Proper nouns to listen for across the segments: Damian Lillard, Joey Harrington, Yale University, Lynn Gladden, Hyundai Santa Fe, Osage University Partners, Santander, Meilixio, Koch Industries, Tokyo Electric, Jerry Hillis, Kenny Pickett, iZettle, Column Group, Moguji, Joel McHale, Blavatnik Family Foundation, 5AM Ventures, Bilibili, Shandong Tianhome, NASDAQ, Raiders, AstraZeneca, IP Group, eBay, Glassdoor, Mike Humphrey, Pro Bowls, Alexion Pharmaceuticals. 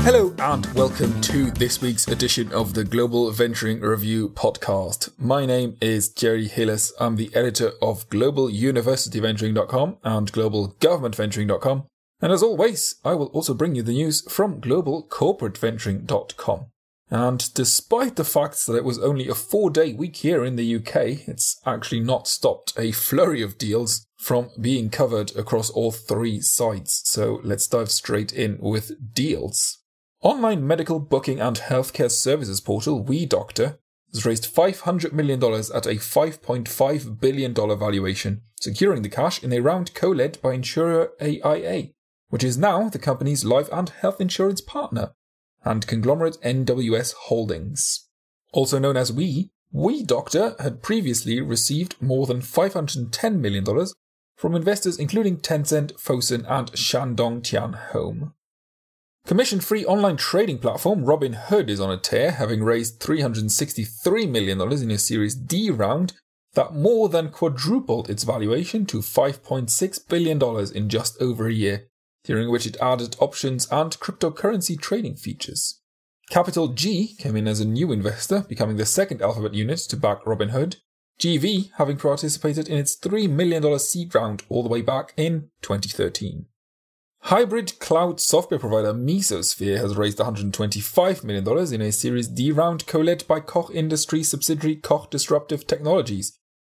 Hello and welcome to this week's edition of the Global Venturing Review podcast. My name is Jerry Hillis. I'm the editor of globaluniversityventuring.com and globalgovernmentventuring.com. And as always, I will also bring you the news from globalcorporateventuring.com. And despite the fact that it was only a 4-day week here in the UK, it's actually not stopped a flurry of deals from being covered across all three sides. So let's dive straight in with deals. Online medical booking and healthcare services portal WeDoctor has raised $500 million at a $5.5 billion valuation, securing the cash in a round co-led by insurer AIA, which is now the company's life and health insurance partner, and conglomerate NWS Holdings. Also known as WeDoctor had previously received more than $510 million from investors including Tencent, Fosun and Shandong Tianhome. Commission-free online trading platform Robinhood is on a tear, having raised $363 million in a Series D round that more than quadrupled its valuation to $5.6 billion in just over a year, during which it added options and cryptocurrency trading features. Capital G came in as a new investor, becoming the second Alphabet unit to back Robinhood, GV having participated in its $3 million seed round all the way back in 2013. Hybrid cloud software provider Mesosphere has raised $125 million in a Series D round co-led by Koch Industries subsidiary Koch Disruptive Technologies,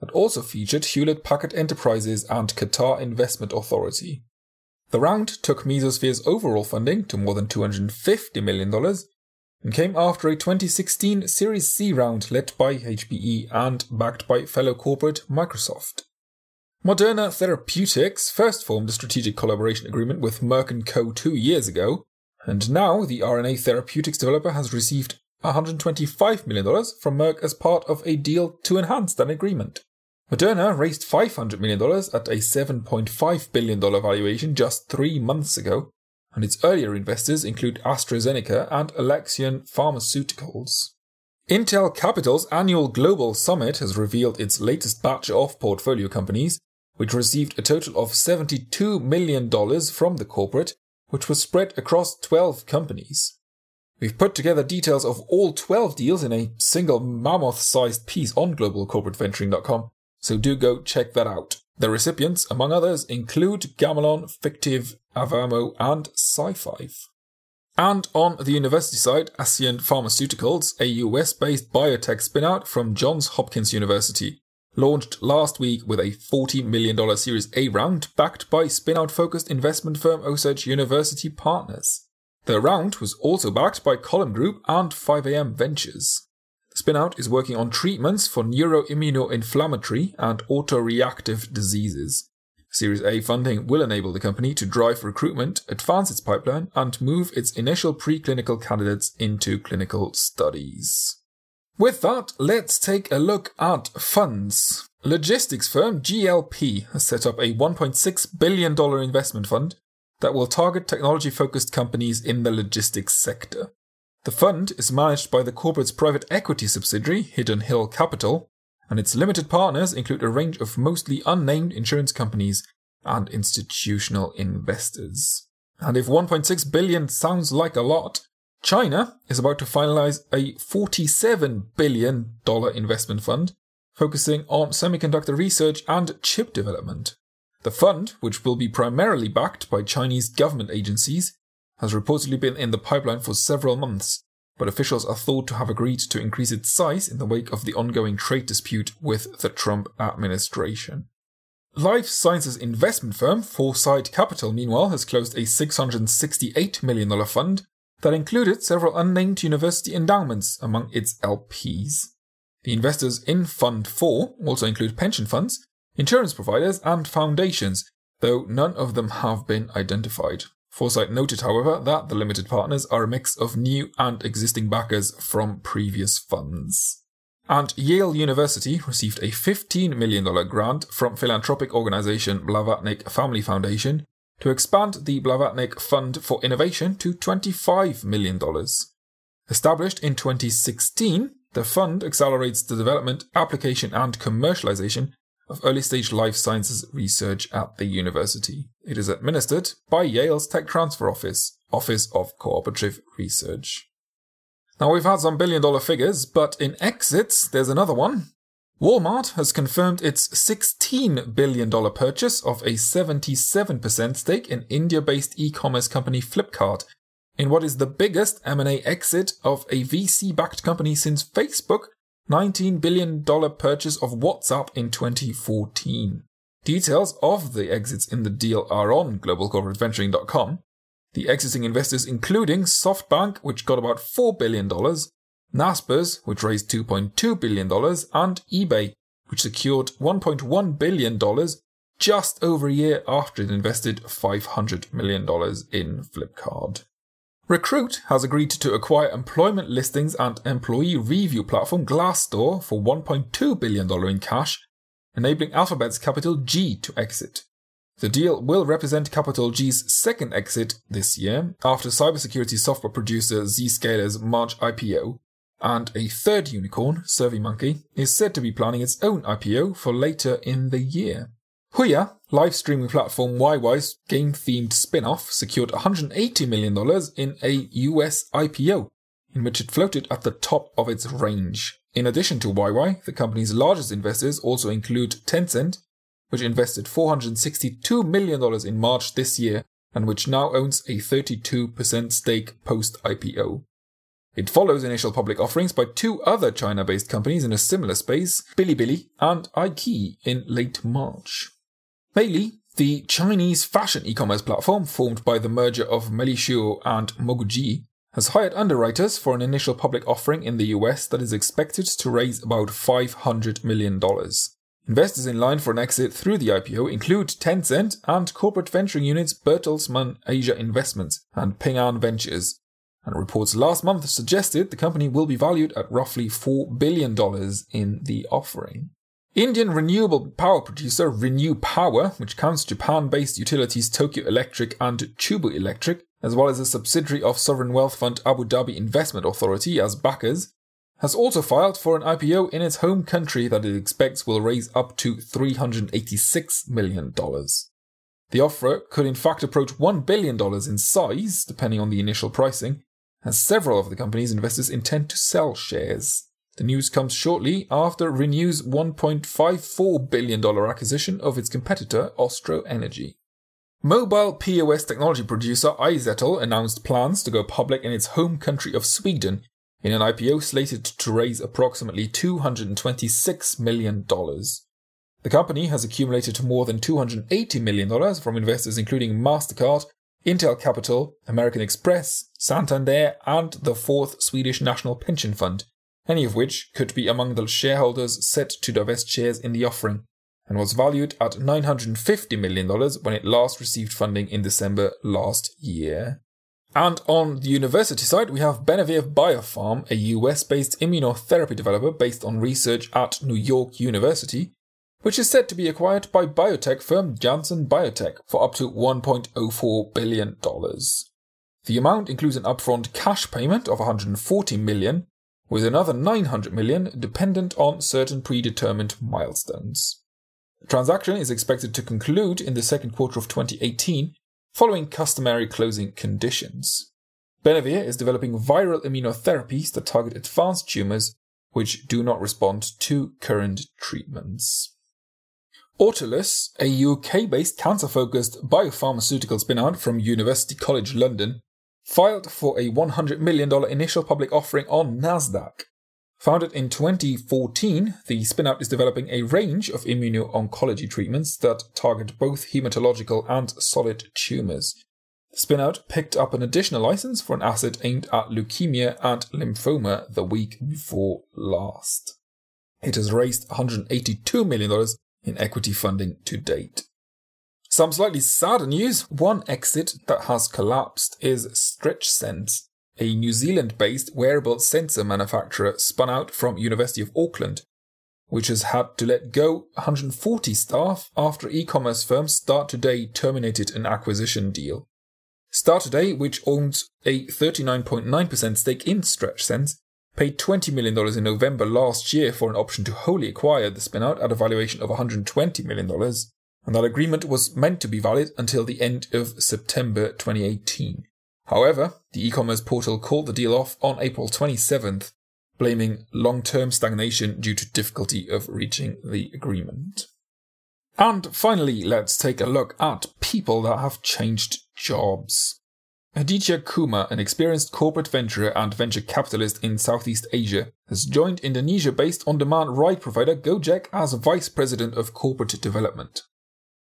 that also featured Hewlett Packard Enterprises and Qatar Investment Authority. The round took Mesosphere's overall funding to more than $250 million and came after a 2016 Series C round led by HPE and backed by fellow corporate Microsoft. Moderna Therapeutics first formed a strategic collaboration agreement with Merck & Co. 2 years ago, and now the RNA therapeutics developer has received $125 million from Merck as part of a deal to enhance that agreement. Moderna raised $500 million at a $7.5 billion valuation just 3 months ago, and its earlier investors include AstraZeneca and Alexion Pharmaceuticals. Intel Capital's annual Global Summit has revealed its latest batch of portfolio companies, which received a total of $72 million from the corporate, which was spread across 12 companies. We've put together details of all 12 deals in a single mammoth-sized piece on globalcorporateventuring.com, so do go check that out. The recipients, among others, include Gamelon, Fictive, Avermo and SciFive. And on the university side, ASEAN Pharmaceuticals, a US-based biotech spin-out from Johns Hopkins University, launched last week with a $40 million Series A round backed by spin-out-focused investment firm Osage University Partners. The round was also backed by Column Group and 5AM Ventures. The spin-out is working on treatments for neuroimmunoinflammatory and autoreactive diseases. Series A funding will enable the company to drive recruitment, advance its pipeline, and move its initial preclinical candidates into clinical studies. With that, let's take a look at funds. Logistics firm GLP has set up a $1.6 billion investment fund that will target technology-focused companies in the logistics sector. The fund is managed by the corporate's private equity subsidiary, Hidden Hill Capital, and its limited partners include a range of mostly unnamed insurance companies and institutional investors. And if $1.6 billion sounds like a lot, China is about to finalize a $47 billion investment fund focusing on semiconductor research and chip development. The fund, which will be primarily backed by Chinese government agencies, has reportedly been in the pipeline for several months, but officials are thought to have agreed to increase its size in the wake of the ongoing trade dispute with the Trump administration. Life sciences investment firm Foresight Capital, meanwhile, has closed a $668 million fund that included several unnamed university endowments among its LPs. The investors in Fund 4 also include pension funds, insurance providers and foundations, though none of them have been identified. Foresight noted, however, that the limited partners are a mix of new and existing backers from previous funds. And Yale University received a $15 million grant from philanthropic organisation Blavatnik Family Foundation to expand the Blavatnik Fund for Innovation to $25 million. Established in 2016, the fund accelerates the development, application and commercialization of early-stage life sciences research at the university. It is administered by Yale's Tech Transfer Office, Office of Cooperative Research. Now, we've had some billion-dollar figures, but in exits, there's another one. Walmart has confirmed its $16 billion purchase of a 77% stake in India-based e-commerce company Flipkart, in what is the biggest M&A exit of a VC-backed company since Facebook, $19 billion purchase of WhatsApp in 2014. Details of the exits in the deal are on globalcorporateventuring.com. The exiting investors including SoftBank, which got about $4 billion, Naspers, which raised $2.2 billion, and eBay, which secured $1.1 billion just over a year after it invested $500 million in Flipkart. Recruit has agreed to acquire employment listings and employee review platform Glassdoor for $1.2 billion in cash, enabling Alphabet's Capital G to exit. The deal will represent Capital G's second exit this year, after cybersecurity software producer Zscaler's March IPO, and a third unicorn, SurveyMonkey, is said to be planning its own IPO for later in the year. Huya, live streaming platform YY's game-themed spin-off, secured $180 million in a US IPO, in which it floated at the top of its range. In addition to YY, the company's largest investors also include Tencent, which invested $462 million in March this year and which now owns a 32% stake post-IPO. It follows initial public offerings by two other China-based companies in a similar space, Bilibili and iQIYI, in late March. Meili, the Chinese fashion e-commerce platform formed by the merger of Meilixio and Moguji, has hired underwriters for an initial public offering in the US that is expected to raise about $500 million. Investors in line for an exit through the IPO include Tencent and corporate venturing units Bertelsmann Asia Investments and Ping An Ventures, and reports last month suggested the company will be valued at roughly $4 billion in the offering. Indian renewable power producer Renew Power, which counts Japan-based utilities Tokyo Electric and Chubu Electric, as well as a subsidiary of sovereign wealth fund Abu Dhabi Investment Authority as backers, has also filed for an IPO in its home country that it expects will raise up to $386 million. The offer could in fact approach $1 billion in size, depending on the initial pricing, as several of the company's investors intend to sell shares. The news comes shortly after Renew's $1.54 billion acquisition of its competitor, Ostro Energy. Mobile POS technology producer iZettle announced plans to go public in its home country of Sweden, in an IPO slated to raise approximately $226 million. The company has accumulated more than $280 million from investors including MasterCard, Intel Capital, American Express, Santander, and the Fourth Swedish National Pension Fund, any of which could be among the shareholders set to divest shares in the offering, and was valued at $950 million when it last received funding in December last year. And on the university side, we have Benavir Biopharm, a US-based immunotherapy developer based on research at New York University, which is said to be acquired by biotech firm Janssen Biotech for up to $1.04 billion. The amount includes an upfront cash payment of $140 million, with another $900 million dependent on certain predetermined milestones. The transaction is expected to conclude in the second quarter of 2018, following customary closing conditions. Benavir is developing viral immunotherapies that target advanced tumours which do not respond to current treatments. Autolus, a UK-based cancer-focused biopharmaceutical spin-out from University College London, filed for a $100 million initial public offering on Nasdaq. Founded in 2014, the spin-out is developing a range of immuno-oncology treatments that target both hematological and solid tumours. The spin-out picked up an additional licence for an asset aimed at leukemia and lymphoma the week before last. It has raised $182 million in equity funding to date. Some slightly sadder news, one exit that has collapsed is StretchSense, a New Zealand-based wearable sensor manufacturer spun out from University of Auckland, which has had to let go 140 staff after e-commerce firm Start Today terminated an acquisition deal. Start Today, which owns a 39.9% stake in StretchSense, paid $20 million in November last year for an option to wholly acquire the spinout at a valuation of $120 million, and that agreement was meant to be valid until the end of September 2018. However, the e-commerce portal called the deal off on April 27th, blaming long-term stagnation due to difficulty of reaching the agreement. And finally, let's take a look at people that have changed jobs. Aditya Kumar, an experienced corporate venturer and venture capitalist in Southeast Asia, has joined Indonesia-based on-demand ride provider Gojek as Vice President of Corporate Development.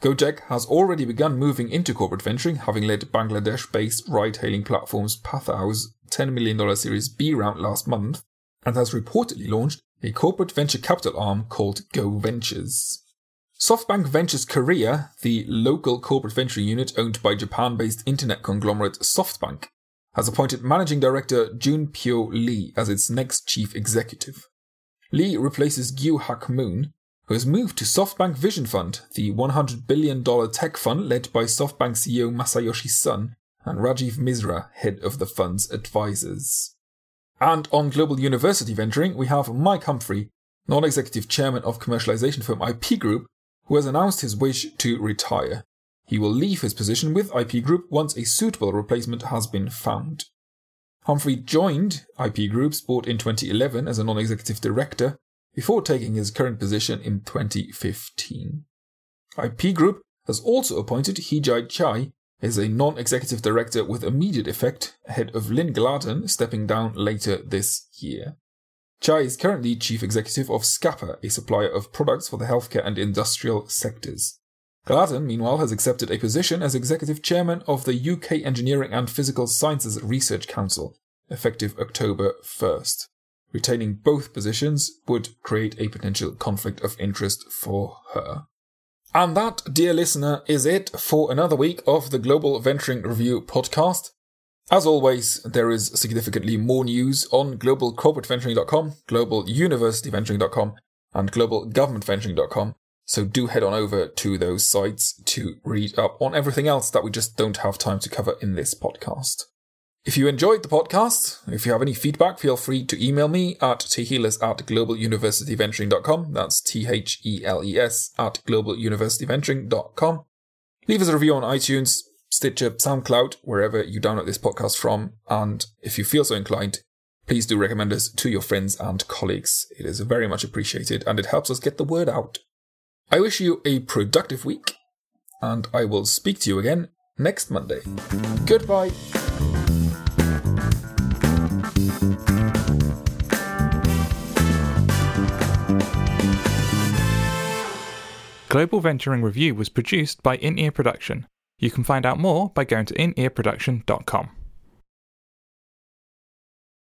Gojek has already begun moving into corporate venturing, having led Bangladesh-based ride-hailing platforms Pathau's $10 million Series B round last month, and has reportedly launched a corporate venture capital arm called Go Ventures. SoftBank Ventures Korea, the local corporate venture unit owned by Japan-based internet conglomerate SoftBank, has appointed Managing Director Junpyo Lee as its next chief executive. Lee replaces Gyu Hak Moon, who has moved to SoftBank Vision Fund, the $100 billion tech fund led by SoftBank CEO Masayoshi Son and Rajiv Misra, head of the fund's advisors. And on global university venturing, we have Mike Humphrey, non-executive chairman of commercialization firm IP Group, who has announced his wish to retire. He will leave his position with IP Group once a suitable replacement has been found. Humphrey joined IP Group's board in 2011 as a non-executive director before taking his current position in 2015. IP Group has also appointed Hijai Chai as a non-executive director with immediate effect, ahead of Lynn Gladden stepping down later this year. Chai is currently Chief Executive of Scapa, a supplier of products for the healthcare and industrial sectors. Gladden, meanwhile, has accepted a position as Executive Chairman of the UK Engineering and Physical Sciences Research Council, effective October 1st. Retaining both positions would create a potential conflict of interest for her. And that, dear listener, is it for another week of the Global Venturing Review podcast. As always, there is significantly more news on globalcorporateventuring.com, globaluniversityventuring.com, and globalgovernmentventuring.com, so do head on over to those sites to read up on everything else that we just don't have time to cover in this podcast. If you enjoyed the podcast, if you have any feedback, feel free to email me at theheles@globaluniversityventuring.com, that's theles@globaluniversityventuring.com. Leave us a review on iTunes, Stitcher, SoundCloud, wherever you download this podcast from, and if you feel so inclined, please do recommend us to your friends and colleagues. It is very much appreciated and it helps us get the word out. I wish you a productive week, and I will speak to you again next Monday. Goodbye. Global Venturing Review was produced by In Ear Production. You can find out more by going to inearproduction.com.